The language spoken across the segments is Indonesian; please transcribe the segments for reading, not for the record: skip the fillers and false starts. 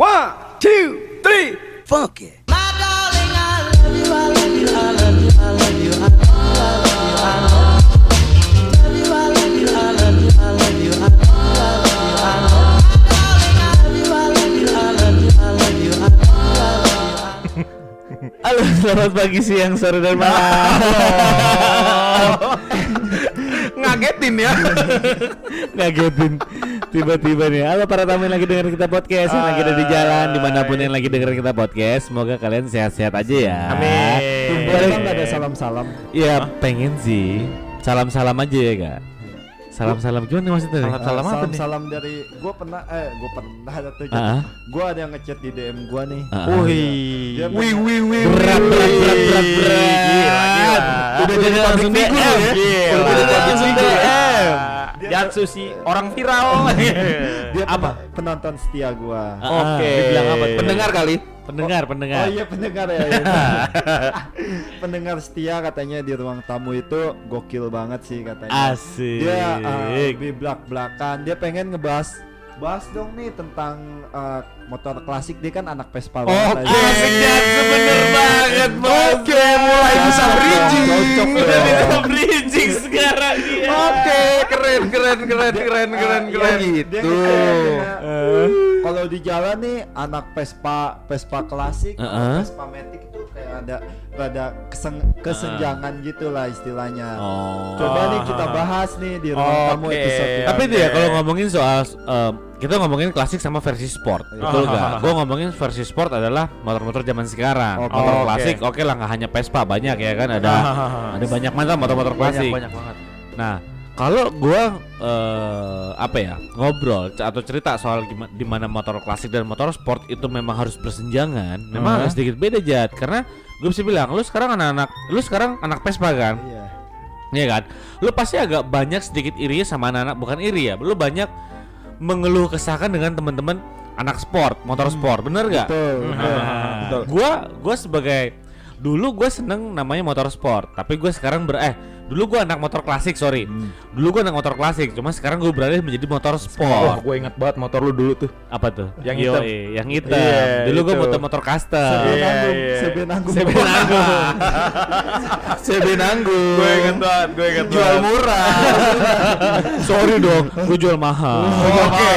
1, 2, 3, fuck it. Halo, selamat pagi, siang, sore, dan malam. Ngagetin ya. Ngagetin. Tiba-tiba nih, halo para tamu yang lagi dengerin kita podcast, yang lagi ada di jalan, dimanapun yang lagi dengerin kita podcast, semoga kalian sehat-sehat aja ya. Amin. Tumpuan nggak ada salam-salam? Ya pengen sih, salam-salam aja ya kak. Salam-salam gimana maksudnya? Salam-salam apa nih? Salam dari gue pernah ada tuh. Gue ada yang ngechat di DM gue nih. Wih. Berat. Gila. Udah jadi public figure ya. Jatsusi orang viral. Dia apa? Penonton setia gua. Oke. Dibilang apa? Pendengar kali. Pendengar. Oh iya pendengar ya. Pendengar setia katanya di ruang tamu itu gokil banget sih katanya. Asik. Dia di belak-belakan dia pengen bahas dong nih tentang motor klasik. Dia kan anak Vespa banget. Oke, klasik dan bener banget. Oke, mulai bisa bridging. Udah bisa bridging sekarang. Oke, keren gitu. Kalau di jalan nih anak Vespa klasik, Vespa Matic itu kayak ada kesenjangan gitulah istilahnya. Coba nih kita bahas nih di ruang tamu episode ini. Tapi dia kalau ngomongin soal kita ngomongin klasik sama versi sport, betul gak? Gue ngomongin versi sport adalah motor-motor zaman sekarang. Motor klasik, oke lah, nggak hanya Vespa, banyak ya kan, ada banyak macam motor-motor klasik. Banyak banget. Nah, kalau gue ngobrol atau cerita soal dimana motor klasik dan motor sport itu memang harus bersenjangan, memang agak sedikit beda Jad, karena gue bisa bilang lu sekarang anak Vespa kan? Iya kan? Lu pasti agak banyak sedikit iri sama anak-anak, bukan iri ya, lu banyak mengeluh kesahkan dengan teman-teman anak sport, motor sport, bener nggak? Betul. Gue sebagai dulu gue seneng namanya motor sport, tapi gue sekarang dulu gue anak motor klasik, sorry. Dulu gue anak motor klasik, cuma sekarang gue beralih menjadi motor sport. Gue inget banget motor lu dulu tuh. Apa tuh? Yang hitam. Yeah, dulu gue motor custom. CB nanggung. Gue inget banget. Jual murah. Sorry dong, gue jual mahal. Oke.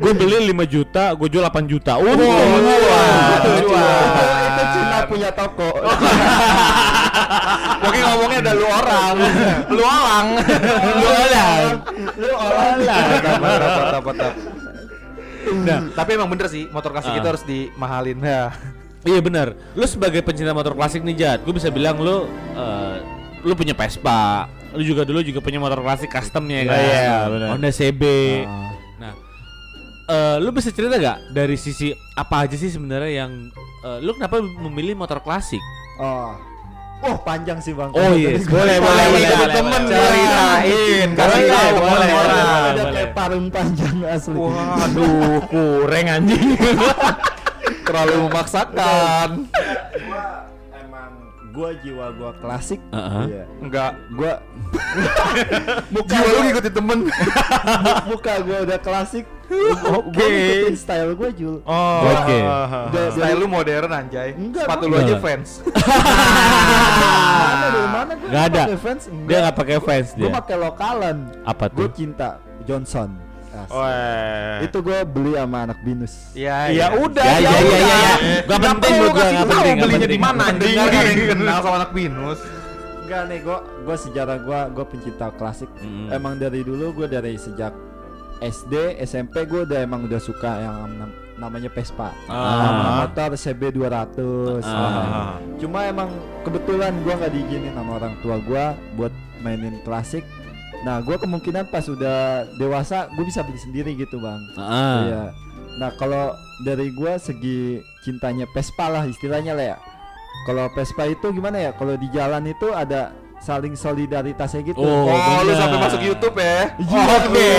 Gue beli 5 juta, gue jual 8 juta. Jual. Itu Cina punya toko. Oke, ngomongnya ada lu orang. Tap. Nah, tapi emang bener sih motor klasik itu harus dimahalin ya. Iya bener. Lu sebagai pencinta motor klasik nih Jad, gue bisa bilang lu punya Vespa, lu juga dulu punya motor klasik customnya kan. Iya, Honda CB. Nah, lu bisa cerita gak dari sisi apa aja sih sebenarnya yang lu kenapa memilih motor klasik? Panjang sih bang. Yes. Boleh temen ceritain. Boleh. Ada kayak parung panjang asli. Waduh, kurang anjing. Terlalu memaksakan. Gua jiwa gua klasik. Iya. Enggak, gua jiwa lu ngikutin temen. Muka gua udah klasik. Gua ngikutin style gua Jul. Style lu modern anjay. Sepatu lu aja Vans. Mana gua enggak ada Vans. Dia enggak pakai Vans dia. Gua pakai lokalan. Apa tuh? Gua cinta Johnson. Itu gue beli sama anak Binus. Ya udah. Gak penting belinya di mana? Kenal sama anak Binus. Enggak nih, gue sejarah gue pencinta klasik. Emang dari dulu gue dari sejak SD, SMP gue udah suka yang namanya Vespa. Motor CB 200. Cuma emang kebetulan gue nggak diizinin sama orang tua gue buat mainin klasik. Nah, gue kemungkinan pas udah dewasa gue bisa beli sendiri gitu bang. Iya. Nah, kalau dari gue segi cintanya Vespa lah istilahnya lah ya. Kalau Vespa itu gimana ya? Kalau di jalan itu ada saling solidaritasnya gitu. Lu sampai masuk YouTube ya? Oke.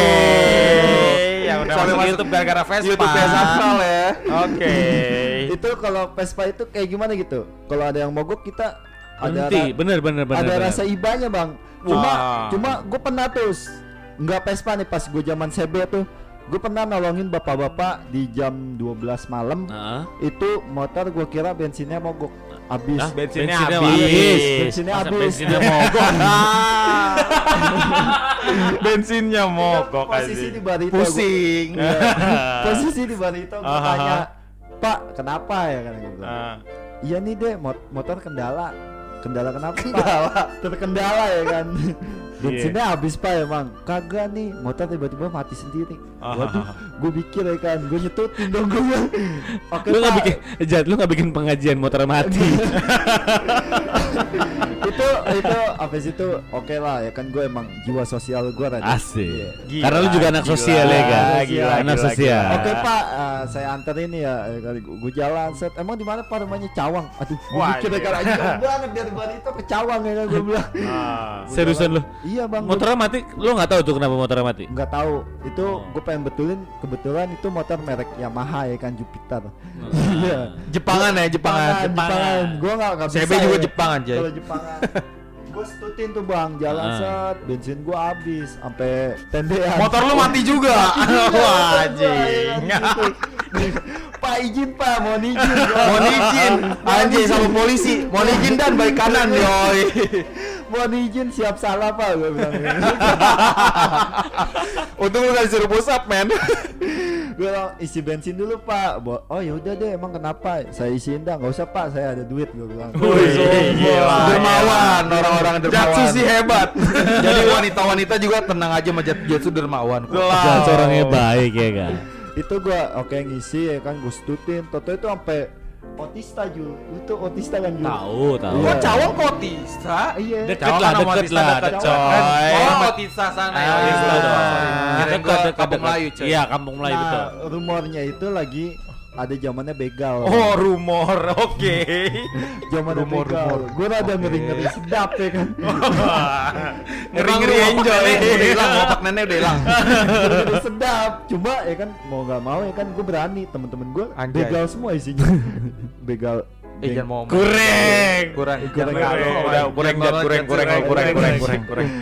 Ya udah masuk YouTube gara-gara Vespa. YouTube Vespa ya. Oke. Itu kalau Vespa itu kayak gimana gitu? Kalau ada yang mogok kita Ada rasa ibanya bang. Cuma gue pernah terus nggak Vespa nih pas gue zaman CB tuh Gue pernah nolongin bapak-bapak di jam 12 malam. Itu motor gue kira bensinnya mogok. Abis. Nah, bensinnya mogok. Bensinnya mogok. Posisi di Barito. Pusing. Ya. Posisi di Barito. Gue tanya, Pak, kenapa ya? Kan gue bilang, iya nih deh, motor kendala. Kendala kenapa? Kendala. Pak? Terkendala ya kan. Bensinnya habis Pak emang. Kagak nih, motor tiba-tiba mati sendiri. Waduh, gue pikir ya kan, gue nyetutin dong gue. Oke, lu nggak bikin, Jad, lu nggak bikin pengajian motor mati. Itu habis itu oke lah ya kan, gue emang jiwa sosial gue tadi. Asik. Gila, karena lu juga anak sosial ya kan. Anak sosial. Oke Pak, saya anterin ya. Gue jalan set. Emang di mana Pak rumahnya Cawang? Aduh, gue pikir ya kan aja banget dari Barito ke Cawang ya kan gue bilang. Seriusan lu? Iya bang. Motornya mati, lo nggak tahu tuh kenapa motornya mati? Nggak tahu. Itu gue pengen betulin, kebetulan itu motor merek Yamaha ya kan, Jupiter. Jepangan ya, Jepangan. Gue nggak bisa. CB juga Jepang aja. Kalau Jepangan. Gue setutin tuh bang, jalan set, bensin gue habis, sampai tendean. Motor lo mati juga. Wajib. Pak izin Pak, mohon izin. Anjing sama polisi, mohon izin dan balik kanan yoi. Mohon izin siap salah Pak, gue bilang. Untung lu gak disuruh pusap men. Gue bilang isi bensin dulu Pak. Oh yaudah deh, emang kenapa? Saya isiin dah, gak usah Pak, saya ada duit gue bilang. Dermawan, orang-orang dermawan. Jatsusi hebat. Jadi wanita-wanita juga tenang aja sama Jatsusi dermawan. Jatsusi orangnya baik ya kan. Itu gua oke ngisi ya kan, gua setutin toto itu sampai Otista juga. Itu Otista kan juga tahu gua Cawang Otista. Iya deket lah, deket coy. Oh Otista sana ya, deket Kampung Melayu coy. Iya Kampung Melayu betul. Rumornya itu lagi ada zamannya begal. Oh rumor, oke. Zaman rumor. Gue rada ngeri-ngeri sedap ya kan. Ngeri-ngeri enjoy. Udah hilang, otak nenek udah hilang. Ngeri sedap. Coba ya kan, mau nggak mau ya kan, gue berani. Temen-temen gue begal semua isinya. Begal. Kurang.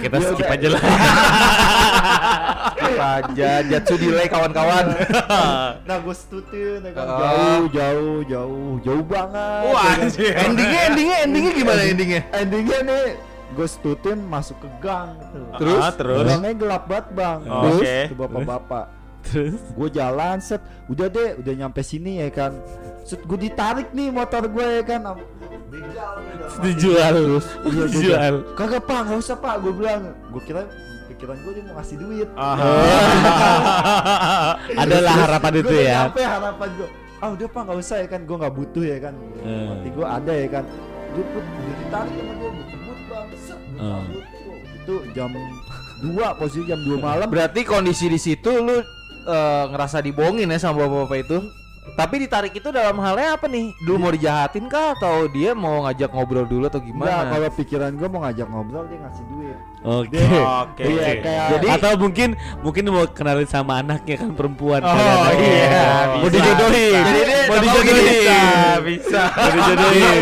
Kita skip aja lah. Jatsu delay kawan-kawan. Nah gue setutin jauh banget. Wah endingnya gimana endingnya? Endingnya nih gue setutin masuk ke gang. Terus? Gangnya gelap banget bang. Terus tuh bapak-bapak. Terus gue jalan set, udah deh, udah nyampe sini ya kan. Set gue ditarik nih motor gue ya kan. Dijual terus. Dijual. Kagak Pak, enggak usah Pak, gue bilang. Gue kira pikiran gue dia mau ngasih duit. Adalah harapan itu ya. Sampai harapan gue. Ah udah Pak, enggak usah ya kan, gue enggak butuh ya kan. Nanti gue ada ya kan. Gue pun ditarik sama dia, gue kebut Bang. Set. Itu jam 2, posisi jam 2 malam. Berarti kondisi di situ lu ngerasa dibohongin ya sama bapak-bapak itu. Tapi ditarik itu dalam halnya apa nih? Dulu mau dijahatin kah atau dia mau ngajak ngobrol dulu atau gimana? Nah, kalau pikiran gue mau ngajak ngobrol, dia ngasih duit. Oke. Jadi atau mungkin mau kenalin sama anaknya kan, perempuan. Mau dijodohin. Bisa dijodohin.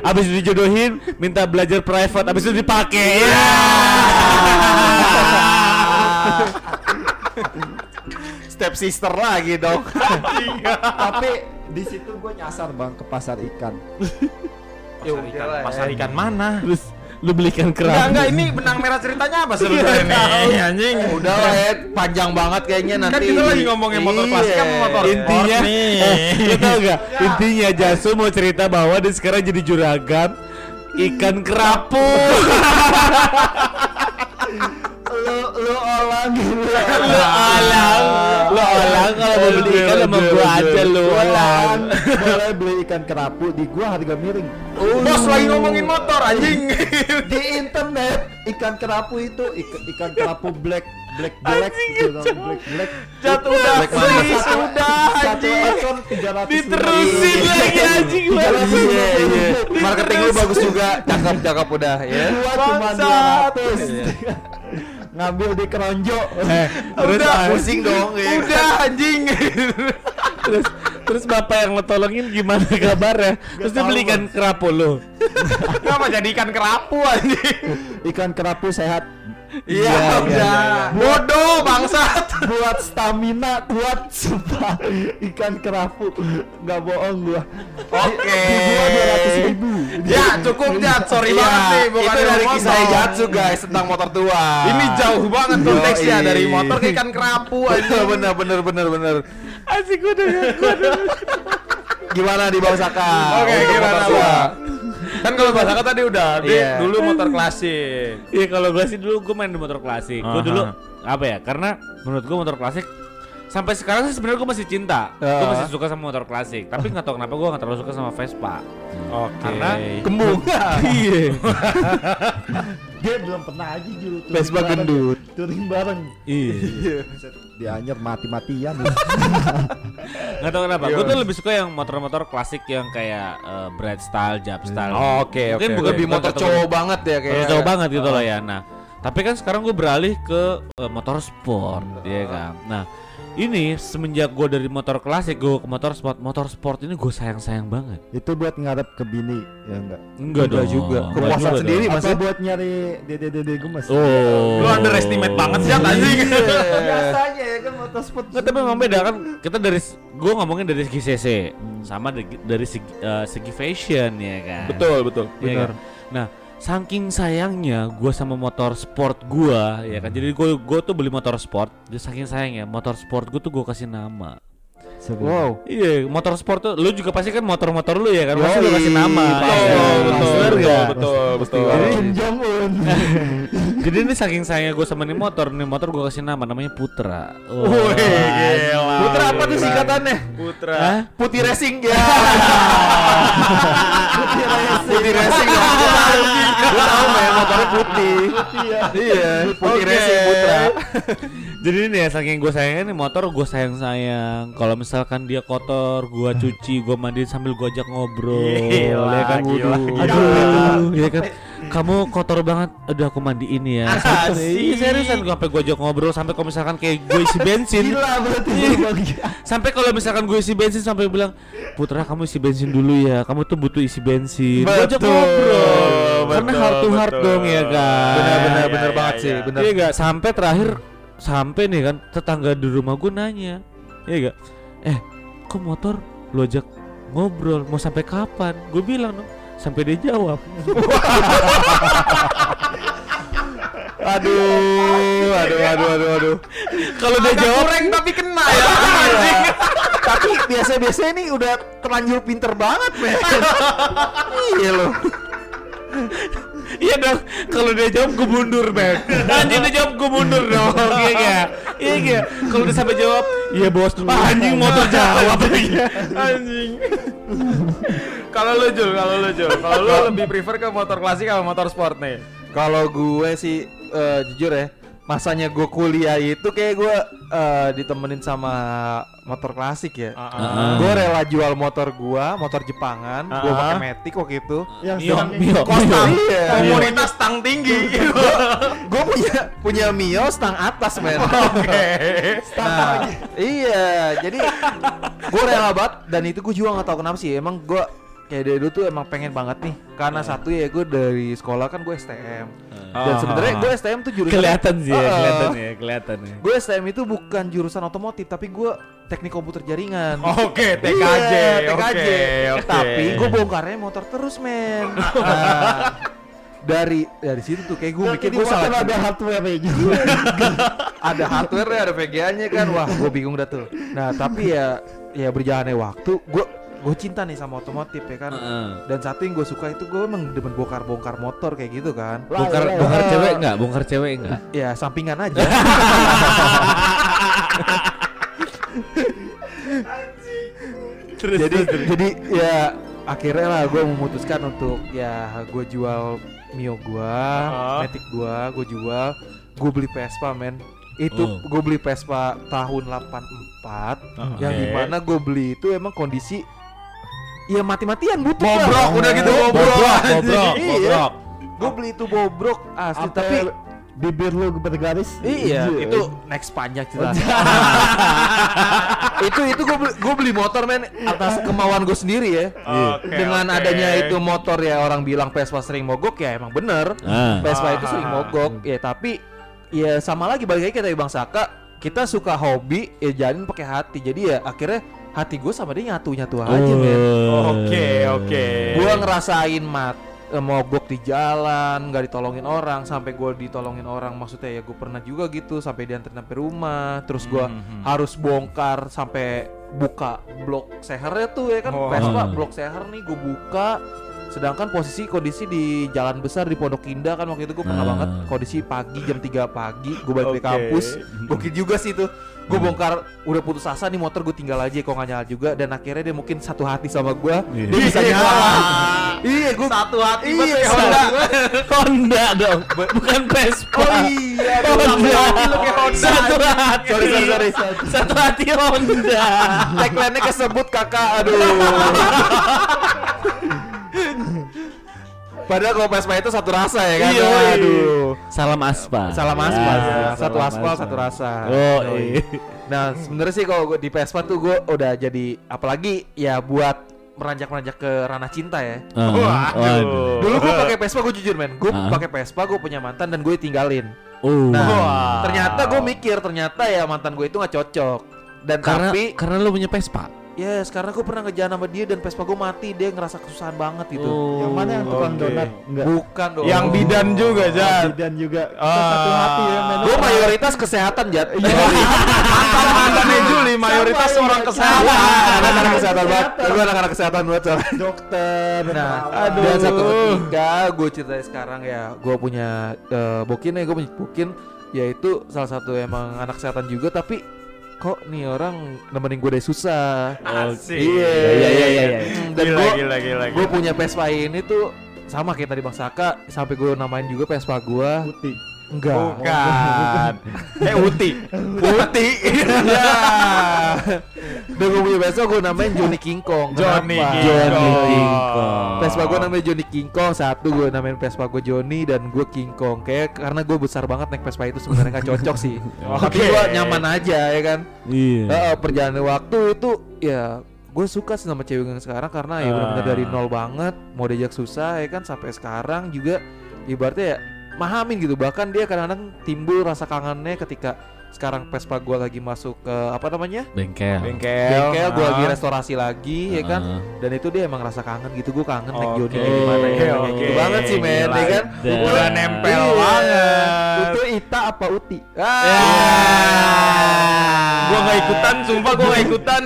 Abis dijodohin, minta belajar private, abis itu dipakai. Step sister lagi dong. Tapi di situ gue nyasar bang ke pasar ikan. Pasar ikan mana? Terus lu belikan kerang. Enggak ini benang merah ceritanya apa sebenarnya nih? Anjing. Udah lah ya, panjang banget kayaknya nanti. Kan kita lagi ngomongin motor plastik sama motor. Intinya, lu tahu enggak? Intinya Jasu mau cerita bahwa dia sekarang jadi juragan ikan kerapu. Lo olang kalau mau beli ikan sama gua aja lo olang. Boleh beli ikan kerapu di gua harga miring. Bos lagi ngomongin motor anjing. Di internet ikan kerapu itu ikan kerapu black gitu, black jatuh udah anjing. Diterusin lagi anjing. Marketing lu bagus juga, cakep udah ya. Cuma 200 ngambil di keronjok. Udah pusing dong ya. Udah anjing. Terus bapak yang lo tolongin gimana kabarnya? Terus dia belikan kerapu lo. Kenapa jadi ikan kerapu anjing? Ikan kerapu sehat Iya udah. Bodoh bangsat. Buat stamina kuat sumpah ikan kerapu. Enggak bohong gua. Oke. 200.000. Ya cukup Jat, sorry banget nih, bukan dari kisah Jatsu guys tentang motor tua. Ini jauh banget konteksnya dari motor ke ikan kerapu aja. Bener. Asik udah gimana di Bang Saka? Oke, gimana Bang? Kan kalau Bang Saka tadi udah, dulu motor klasik. Iya, kalau gue sih dulu gue main di motor klasik. Gue dulu apa ya? Karena menurut gue motor klasik sampai sekarang sih sebenarnya gue masih cinta. Gue masih suka sama motor klasik. Tapi nggak tahu kenapa gue nggak terlalu suka sama Vespa. Oke. Karena kembung. Iya. Dia belum pernah aja dulu. Vespa gendut. Touring bareng. Iya. Dianyar mati-matian. Nggak tahu kenapa. Gue tuh lebih suka yang motor-motor klasik yang kayak Brad style, Jap style. Oke. Mungkin bukan motor cowok banget ya kayak. Cowok banget gitu loh ya. Nah, tapi kan sekarang gue beralih ke motor sport, ya kan. Nah, ini semenjak gue dari motor klasik gue ke motor sport ini gue sayang banget. Itu buat ngarep ke bini ya enggak? Enggak juga. Kepuasan sendiri masih buat nyari dede gemes. Oh, lu underestimate banget sih anjing. Biasanya ya kan motor sport. Nggak, tapi memang beda kan. Kita dari gue ngomongin dari segi cc sama dari segi fashion ya kan. Betul benar. Nah, saking sayangnya gue sama motor sport gue ya kan, jadi gue tuh beli motor sport, saking sayangnya motor sport gue tuh gue kasih nama. Wow. Iya, motor sport tuh lu juga pasti kan motor-motor lu ya kan pasti lu kasih nama. Betul. Jadi ini saking sayangnya gue sama nih motor gue kasih nama, namanya Putra. Wih, gila. Putra apa tuh singkatannya? Putra. Putih Racing ya. Putih Racing. Gue tahu ya motornya putih. Iya. Putih Racing Putra. Jadi ini ya saking gue sayangnya nih motor gue sayang. Kalau misalkan dia kotor, gua cuci, gua mandiin sambil gua ajak ngobrol. Gila, kan? Aduh, ya kan? Kamu kotor banget, aduh aku mandiin ya. Seriusan gue sampai gua ajak ngobrol sampai kalau misalkan kayak gue isi bensin. Gila berarti. Sampai kalau misalkan gue isi bensin sampai bilang, "Putra, kamu isi bensin dulu ya. Kamu tuh butuh isi bensin." Gua ajak ngobrol. Karena heart to heart dong ya kan. Benar banget sih, benar. Iya enggak? Sampai terakhir sampai nih kan tetangga di rumah gue nanya. Iya gak? Kok motor lu ajak ngobrol mau sampai kapan? Gue bilang dong, sampai dia jawab. Aduh. Kalau dia jawab kurang tapi kena ya. Tapi biasa ini udah terlanjur pinter banget, men. Iya loh. Iya dong, kalau dia jawab gue mundur, men. Anjing dia jawab gue mundur dong. Iya. Kalau dia sampai jawab, iya bos dulu. Anjing motor jawab lagi. Anjing. Kalau lu Jul, kalau lu lebih prefer ke motor klasik atau motor sport nih? Kalau gue sih jujur ya, masanya gue kuliah itu kayak gue ditemenin sama motor klasik ya. Gue rela jual motor gue, motor Jepangan. Gue pakai Matic waktu itu. Mio. Komunitas stang tinggi. Gue punya Mio stang atas, men. Oke. Nah, iya. Jadi gue rela banget dan itu gue juga nggak tahu kenapa sih. Emang gue kayak dari dulu tuh emang pengen banget nih. Karena satu ya gue dari sekolah kan gue STM. Dan sebenarnya gue STM tuh jurusan kelihatan sih. Gue STM itu bukan jurusan otomotif, tapi gue teknik komputer jaringan. Oke, TKJ. Tapi gue bongkarnya motor terus, men. Nah, dari situ tuh kayak gue mikir gue salah. Ada hardware-nya juga. Ada hardware-nya, ada VGA-nya kan. Wah, gue bingung dah tuh. Nah, tapi ya berjalannya waktu gue cinta nih sama otomotif ya kan. Dan satu yang gue suka itu gue emang demen bongkar-bongkar motor kayak gitu kan. Bongkar cewek enggak? Ya sampingan aja. Jadi ya akhirnya lah gue memutuskan untuk ya gue jual Mio gue, Matic gue jual, gue beli Vespa, men. Itu gue beli Vespa tahun 84 yang dimana gue beli itu emang kondisi ya mati-matian butuh bobrok lah. Bobrok. Gue beli itu bobrok asli. Tapi bibir lu bergaris. Iya, itu next panjang cerita. Itu gue beli motor, men, atas kemauan gue sendiri ya. Dengan adanya itu motor ya, orang bilang Vespa sering mogok ya emang bener. Vespa itu sering mogok ya, tapi ya sama lagi balik lagi kayak Bang Saka, kita suka hobi ya jalanin pakai hati. Jadi ya akhirnya hati gue sama dia nyatu-nyatu aja, men. Oke. Gue ngerasain mogok di jalan, nggak ditolongin orang, sampai gue ditolongin orang, maksudnya ya gue pernah juga gitu, sampai dianterin sampai rumah, terus gue harus bongkar sampai buka blok sehernya tuh ya kan, Vespa blok seher nih gue buka, sedangkan posisi kondisi di jalan besar di Pondok Indah kan waktu itu gue pernah banget kondisi pagi jam 3 pagi gue balik dari kampus, gokil juga sih itu. Gue bongkar, udah putus asa nih motor gue tinggal aja, kok gak nyala juga. Dan akhirnya dia mungkin satu hati sama gue, dia bisa nyala. Iya, gue satu hati banget kayak Honda. Honda dong, bukan Vespa. Oh iya, Honda. Satu hati. Sorry. Satu hati Honda. Tagline-nya kesebut kakak, aduh. Padahal kalau Vespa itu satu rasa ya kan? Iya, aduh. Salam aspal. Salam aspal. Ya, satu aspal, satu rasa. Oh iya. Nah, sebenarnya sih kalau di Vespa tuh gue udah jadi, apalagi ya buat meranjak-meranjak ke ranah cinta ya. Waduh. Dulu gue pakai Vespa, gue jujur men, gue pakai Vespa, gue punya mantan dan gue tinggalin. Ternyata gue mikir, ternyata ya mantan gue itu nggak cocok. Dan karena lo punya Vespa. Yes, karena gue pernah ngejalan sama dia dan Vespa gue mati, dia ngerasa kesusahan banget gitu. Yang mana yang tukang donat? Enggak. Bukan dong. Yang bidan juga, Jat. Bidan juga. Satu hati ya, men. Gue mayoritas kesehatan, Jat. Antara mantannya Juli, mayoritas orang kesehatan. Anak-anak kesehatan banget. Gue anak-anak kesehatan banget. Dokter. Nah, dan satu ketika gue ceritain sekarang ya, gue punya bokin, yaitu salah satu emang anak kesehatan juga, tapi kok nih orang nemenin gue dari susah. Asik. Iya. Dan gue punya Vespa ini tuh sama kayak tadi Bang Saka, sampai gue namain juga Vespa gue Putih. Enggak. Bukan. Uti. Iya. Dan gue punya Vespa gue namain Johnny Kingkong. Johnny Kingkong. Vespa gue namanya Johnny Kingkong. Satu gue namain Vespa gue Johnny dan gue Kingkong. Kayak karena gue besar banget naik Vespa itu sebenarnya gak cocok sih. Tapi gue nyaman aja ya kan. Iya. Perjalanan waktu itu ya gue suka sih sama cewek yang sekarang karena ya benar-benar dari nol banget, mau diajak susah ya kan, sampai sekarang juga ibaratnya ya mahamin gitu. Bahkan dia kadang-kadang timbul rasa kangennya ketika sekarang Vespa gue lagi masuk ke apa namanya bengkel gue lagi restorasi lagi ya kan, dan itu dia emang rasa kangen gitu. Gue kangen naik Johnny gimana ya kayak gitu banget sih men ya kan, udah nempel banget itu. Ita apa Uti? Gue gak ikutan, sumpah gue gak ikutan.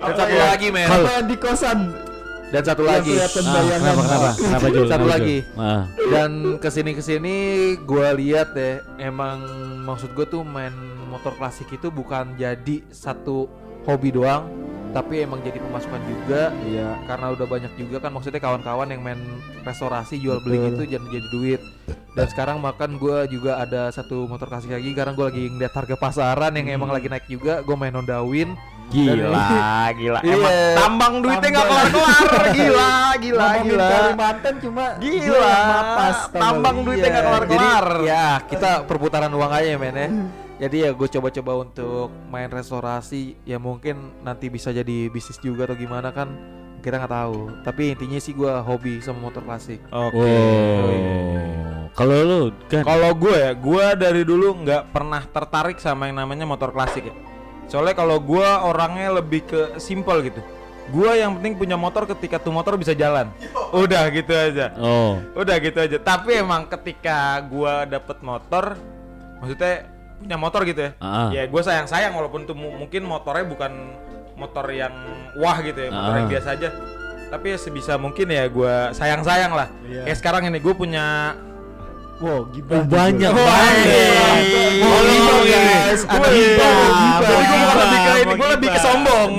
Satu lagi men, apa yang di kosan? Dan satu lagi, kenapa satu lagi, dan kesini gue lihat ya, emang maksud gue tuh main motor klasik itu bukan jadi satu hobi doang, tapi emang jadi pemasukan juga, iya. Karena udah banyak juga kan maksudnya kawan-kawan yang main restorasi jual beli gitu jadi duit. Dan sekarang makan gue juga ada satu motor klasik lagi, karena gue lagi ngeliat harga pasaran yang emang lagi naik juga, gue main Honda Win. Gila. Emang tambang duitnya nggak kelar-kelar. Gila. Kalimantan cuma gila. Mapas, tambang duitnya nggak kelar-kelar. Jadi, ya kita perputaran uang aja men ya. Jadi ya gue coba-coba untuk main restorasi. Ya mungkin nanti bisa jadi bisnis juga atau gimana kan, kita nggak tahu. Tapi intinya sih gue hobi sama motor klasik. Oke. Kalau lu kan? Kalau gue ya, gue dari dulu nggak pernah tertarik sama yang namanya motor klasik ya. Soalnya kalau gue orangnya lebih ke simple gitu. Gue yang penting punya motor ketika tuh motor bisa jalan. Udah gitu aja. Tapi emang ketika gue dapet motor, maksudnya punya motor gitu ya. Ya gue sayang walaupun tuh mungkin motornya bukan motor yang wah gitu ya, motor yang biasa aja. Tapi ya sebisa mungkin ya gue sayang lah. Kayak sekarang ini gue punya. Banyak guys. Ada hibah. Jadi gue bukan lebih ke ini, gue lebih ke sombong.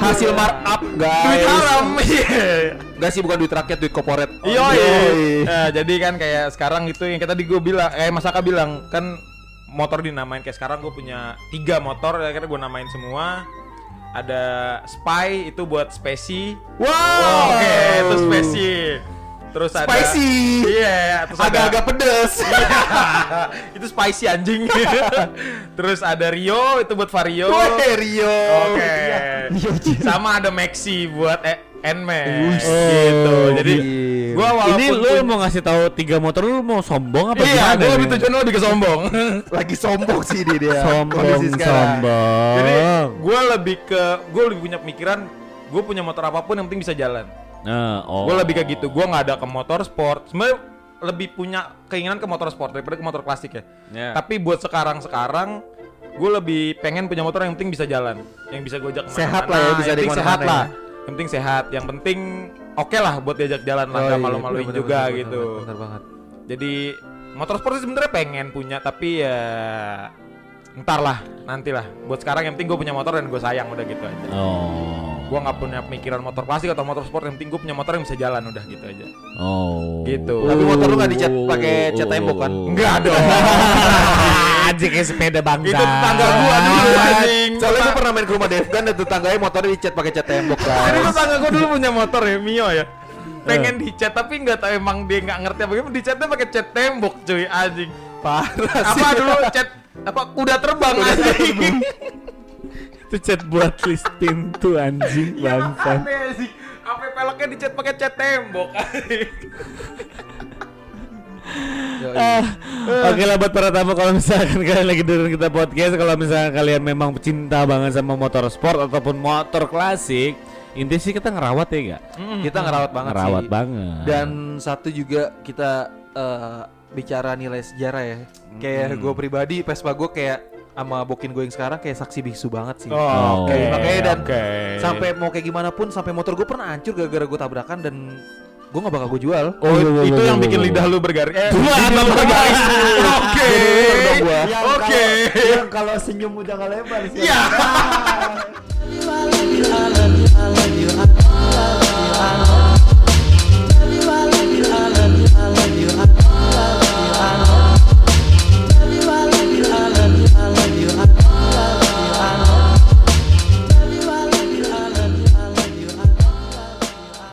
Hasil markup guys. Duit haram. Enggak sih, bukan duit rakyat, duit korporat. Iya. Jadi kan kayak sekarang gitu yang tadi gue bilang, Mas Aka bilang kan motor dinamain, kayak sekarang gue punya 3 motor, akhirnya gue namain semua. Ada Spy itu buat spesi. Oke, itu spesi. Terus spicy. Ada spicy. Iya, agak-agak pedes. Itu spicy anjing. Terus ada Rio itu buat Vario. Rio. Oke. Sama ada Maxi buat Nmax gitu. Jadi gua ini lu mau ngasih tahu 3 motor lu mau sombong apa gimana? Iya, gua lebih tujuan lebih ke sombong. Lagi sombong sih dia. Sombong. Jadi gua lebih punya pemikiran gua punya motor apapun yang penting bisa jalan. Nah, gua lebih kayak gitu. Gua enggak ada ke motor sport. Sebenarnya lebih punya keinginan ke motor sport daripada ke motor klasik ya. Yeah. Tapi buat sekarang-sekarang gue lebih pengen punya motor yang penting bisa jalan, yang bisa gue ajak kemana-mana. Sehat lah ya, bisa dimana-mana. Sehat lah, yang penting sehat, yang penting oke okay lah buat diajak jalan lah, nggak malu-maluin juga bener, gitu. Bener banget. Jadi motor sport sih sebenarnya pengen punya, tapi ya ntar lah, nantilah. Buat sekarang yang penting gue punya motor dan gue sayang, udah gitu aja. Oh. Gue nggak punya pemikiran motor klasik atau motor sport, yang penting gue punya motor yang bisa jalan, udah gitu aja. Oh. Gitu. Tapi motor lu nggak dicat pakai cat tembok kan? Enggak dong. Aja kayak sepeda bangsa. Itu tetangga gue dulu anjing. Soalnya gue pernah main ke rumah Devgan dan tetangganya motornya dicat pakai cat tembok kan. Jadi tetangga gue dulu punya motor ya, Mio ya. Pengen dicat tapi nggak tahu, emang dia nggak ngerti apa gimana dicatnya pakai cat tembok cuy, anjing. Parah sih. Apa dulu cat apa kuda terbang anjing. Itu cat buat listing tuh anjing bangsa. Iya sih, apa peleknya dicat pakai cat tembok. Oke lah buat para tamu, kalau misalkan kalian lagi dengerin kita podcast, kalau misalkan kalian memang pecinta banget sama motor sport ataupun motor klasik, intinya sih kita ngerawat ya gak? Kita ngerawat banget sih. Ngerawat banget. Dan satu juga kita bicara nilai sejarah ya. Kayak gue pribadi Vespa gue kayak sama bokin gue yang sekarang kayak saksi bisu banget sih. Oh, oke. Makanya dan sampai mau kayak gimana pun, sampai motor gue pernah hancur gara-gara gue tabrakan dan gue gak bakal gue jual. Oh, itu yang bikin lidah lu bergaris. Bergaris. Oke. Oke. Yang kalau senyum udah gak lebar sih. Iya.